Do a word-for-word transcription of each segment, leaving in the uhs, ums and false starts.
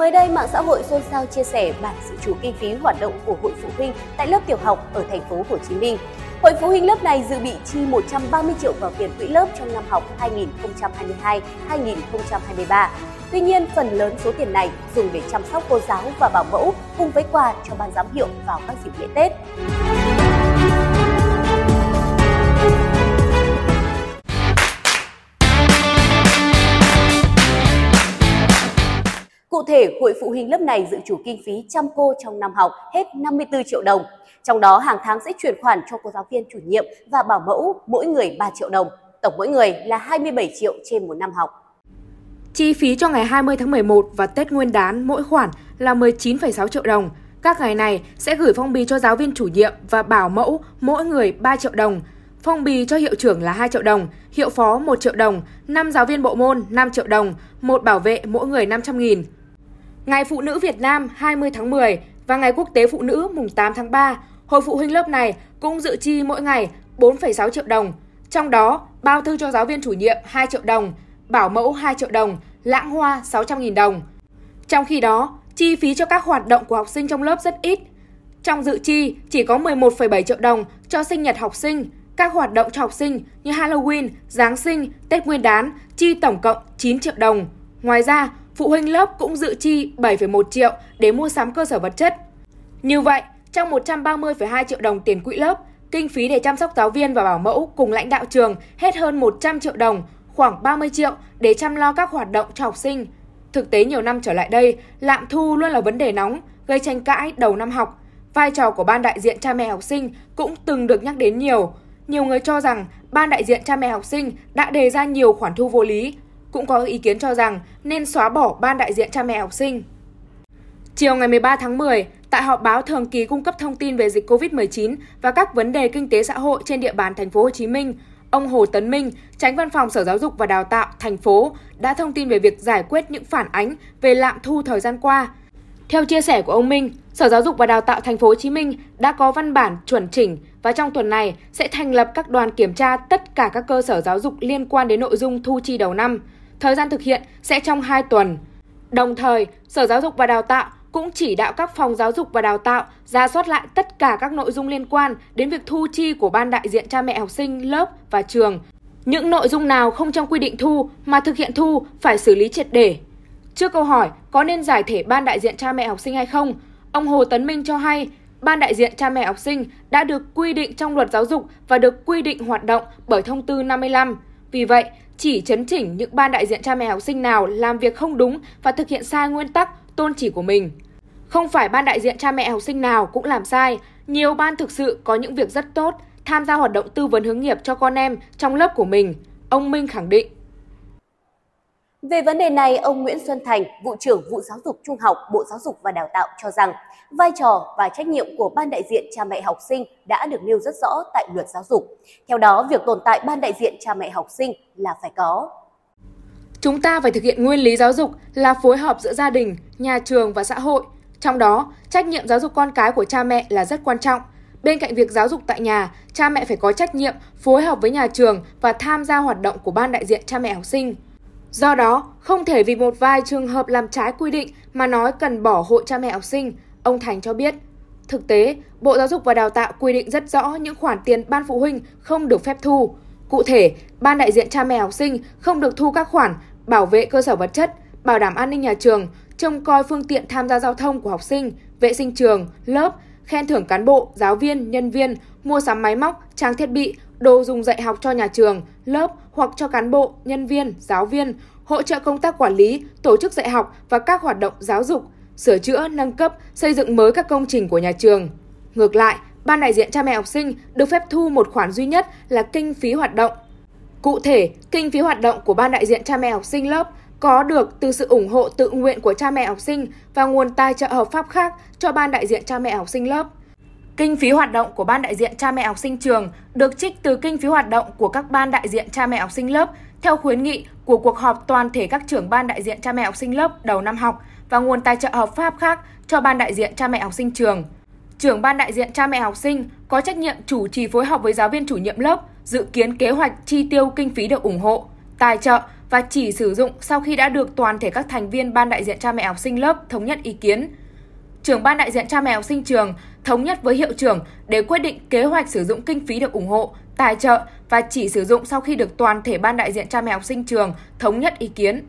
Mới đây, mạng xã hội xôn xao chia sẻ bản dự trù kinh phí hoạt động của Hội Phụ Huynh tại lớp tiểu học ở thành phố Hồ Chí Minh. Hội Phụ Huynh lớp này dự bị chi một trăm ba mươi triệu vào tiền quỹ lớp trong năm học hai nghìn không trăm hai mươi hai hai nghìn không trăm hai mươi ba. Tuy nhiên, phần lớn số tiền này dùng để chăm sóc cô giáo và bảo mẫu cùng với quà cho ban giám hiệu vào các dịp lễ Tết. Cụ thể, Hội Phụ Huynh lớp này dự trù kinh phí chăm cô trong năm học hết năm mươi tư triệu đồng. Trong đó, hàng tháng sẽ chuyển khoản cho cô giáo viên chủ nhiệm và bảo mẫu mỗi người ba triệu đồng. Tổng mỗi người là hai mươi bảy triệu trên một năm học. Chi phí cho ngày hai mươi tháng mười một và Tết Nguyên đán mỗi khoản là mười chín phẩy sáu triệu đồng. Các ngày này sẽ gửi phong bì cho giáo viên chủ nhiệm và bảo mẫu mỗi người ba triệu đồng. Phong bì cho hiệu trưởng là hai triệu đồng, hiệu phó một triệu đồng, năm giáo viên bộ môn năm triệu đồng, một bảo vệ mỗi người năm trăm nghìn. Ngày Phụ nữ Việt Nam hai mươi tháng mười và Ngày Quốc tế Phụ nữ mùng tám tháng ba, Hội Phụ huynh lớp này cũng dự chi mỗi ngày bốn phẩy sáu triệu đồng. Trong đó, bao thư cho giáo viên chủ nhiệm hai triệu đồng, bảo mẫu hai triệu đồng, lãng hoa sáu trăm nghìn đồng. Trong khi đó, chi phí cho các hoạt động của học sinh trong lớp rất ít. Trong dự chi chỉ có mười một phẩy bảy triệu đồng cho sinh nhật học sinh. Các hoạt động cho học sinh như Halloween, Giáng sinh, Tết Nguyên đán chi tổng cộng chín triệu đồng. Ngoài ra, phụ huynh lớp cũng dự chi bảy phẩy một triệu để mua sắm cơ sở vật chất. Như vậy, trong một trăm ba mươi phẩy hai triệu đồng tiền quỹ lớp, kinh phí để chăm sóc giáo viên và bảo mẫu cùng lãnh đạo trường hết hơn một trăm triệu đồng, khoảng ba mươi triệu để chăm lo các hoạt động cho học sinh. Thực tế nhiều năm trở lại đây, lạm thu luôn là vấn đề nóng, gây tranh cãi đầu năm học. Vai trò của ban đại diện cha mẹ học sinh cũng từng được nhắc đến nhiều. Nhiều người cho rằng ban đại diện cha mẹ học sinh đã đề ra nhiều khoản thu vô lý. Cũng có ý kiến cho rằng nên xóa bỏ ban đại diện cha mẹ học sinh. Chiều ngày mười ba tháng mười, tại họp báo thường kỳ cung cấp thông tin về dịch covid mười chín và các vấn đề kinh tế xã hội trên địa bàn thành phố Hồ Chí Minh, ông Hồ Tấn Minh, Chánh Văn phòng Sở Giáo dục và Đào tạo thành phố đã thông tin về việc giải quyết những phản ánh về lạm thu thời gian qua. Theo chia sẻ của ông Minh, Sở Giáo dục và Đào tạo thành phố Hồ Chí Minh đã có văn bản chuẩn chỉnh và trong tuần này sẽ thành lập các đoàn kiểm tra tất cả các cơ sở giáo dục liên quan đến nội dung thu chi đầu năm. Thời gian thực hiện sẽ trong hai tuần. Đồng thời, Sở Giáo dục và Đào tạo cũng chỉ đạo các phòng giáo dục và đào tạo ra soát lại tất cả các nội dung liên quan đến việc thu chi của ban đại diện cha mẹ học sinh, lớp và trường. Những nội dung nào không trong quy định thu mà thực hiện thu phải xử lý triệt để. Trước câu hỏi có nên giải thể ban đại diện cha mẹ học sinh hay không, ông Hồ Tấn Minh cho hay ban đại diện cha mẹ học sinh đã được quy định trong Luật Giáo dục và được quy định hoạt động bởi Thông tư năm mươi lăm. Vì vậy, chỉ chấn chỉnh những ban đại diện cha mẹ học sinh nào làm việc không đúng và thực hiện sai nguyên tắc, tôn chỉ của mình. Không phải ban đại diện cha mẹ học sinh nào cũng làm sai, nhiều ban thực sự có những việc rất tốt, tham gia hoạt động tư vấn hướng nghiệp cho con em trong lớp của mình, ông Minh khẳng định. Về vấn đề này, ông Nguyễn Xuân Thành, Vụ trưởng Vụ Giáo dục Trung học, Bộ Giáo dục và Đào tạo cho rằng vai trò và trách nhiệm của ban đại diện cha mẹ học sinh đã được nêu rất rõ tại Luật Giáo dục. Theo đó, việc tồn tại ban đại diện cha mẹ học sinh là phải có. Chúng ta phải thực hiện nguyên lý giáo dục là phối hợp giữa gia đình, nhà trường và xã hội. Trong đó, trách nhiệm giáo dục con cái của cha mẹ là rất quan trọng. Bên cạnh việc giáo dục tại nhà, cha mẹ phải có trách nhiệm phối hợp với nhà trường và tham gia hoạt động của ban đại diện cha mẹ học sinh. Do đó, không thể vì một vài trường hợp làm trái quy định mà nói cần bỏ hội cha mẹ học sinh, ông Thành cho biết. Thực tế, Bộ Giáo dục và Đào tạo quy định rất rõ những khoản tiền ban phụ huynh không được phép thu. Cụ thể, ban đại diện cha mẹ học sinh không được thu các khoản bảo vệ cơ sở vật chất, bảo đảm an ninh nhà trường, trông coi phương tiện tham gia giao thông của học sinh, vệ sinh trường, lớp, khen thưởng cán bộ, giáo viên, nhân viên, mua sắm máy móc, trang thiết bị, đồ dùng dạy học cho nhà trường, lớp hoặc cho cán bộ, nhân viên, giáo viên, hỗ trợ công tác quản lý, tổ chức dạy học và các hoạt động giáo dục, sửa chữa, nâng cấp, xây dựng mới các công trình của nhà trường. Ngược lại, ban đại diện cha mẹ học sinh được phép thu một khoản duy nhất là kinh phí hoạt động. Cụ thể, kinh phí hoạt động của ban đại diện cha mẹ học sinh lớp có được từ sự ủng hộ tự nguyện của cha mẹ học sinh và nguồn tài trợ hợp pháp khác cho ban đại diện cha mẹ học sinh lớp. Kinh phí hoạt động của ban đại diện cha mẹ học sinh trường được trích từ kinh phí hoạt động của các ban đại diện cha mẹ học sinh lớp theo khuyến nghị của cuộc họp toàn thể các trưởng ban đại diện cha mẹ học sinh lớp đầu năm học và nguồn tài trợ hợp pháp khác cho ban đại diện cha mẹ học sinh trường. Trưởng ban đại diện cha mẹ học sinh có trách nhiệm chủ trì phối hợp với giáo viên chủ nhiệm lớp dự kiến kế hoạch chi tiêu kinh phí được ủng hộ, tài trợ và chỉ sử dụng sau khi đã được toàn thể các thành viên ban đại diện cha mẹ học sinh lớp thống nhất ý kiến. Trưởng ban đại diện cha mẹ học sinh trường thống nhất với hiệu trưởng để quyết định kế hoạch sử dụng kinh phí được ủng hộ, tài trợ và chỉ sử dụng sau khi được toàn thể ban đại diện cha mẹ học sinh trường thống nhất ý kiến.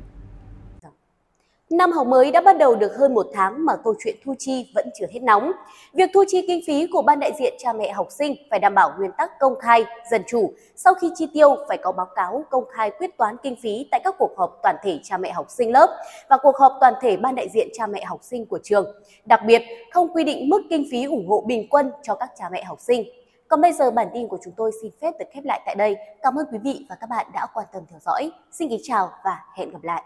Năm học mới đã bắt đầu được hơn một tháng mà câu chuyện thu chi vẫn chưa hết nóng. Việc thu chi kinh phí của ban đại diện cha mẹ học sinh phải đảm bảo nguyên tắc công khai, dân chủ. Sau khi chi tiêu phải có báo cáo công khai quyết toán kinh phí tại các cuộc họp toàn thể cha mẹ học sinh lớp và cuộc họp toàn thể ban đại diện cha mẹ học sinh của trường. Đặc biệt, không quy định mức kinh phí ủng hộ bình quân cho các cha mẹ học sinh. Còn bây giờ bản tin của chúng tôi xin phép được khép lại tại đây. Cảm ơn quý vị và các bạn đã quan tâm theo dõi. Xin kính chào và hẹn gặp lại.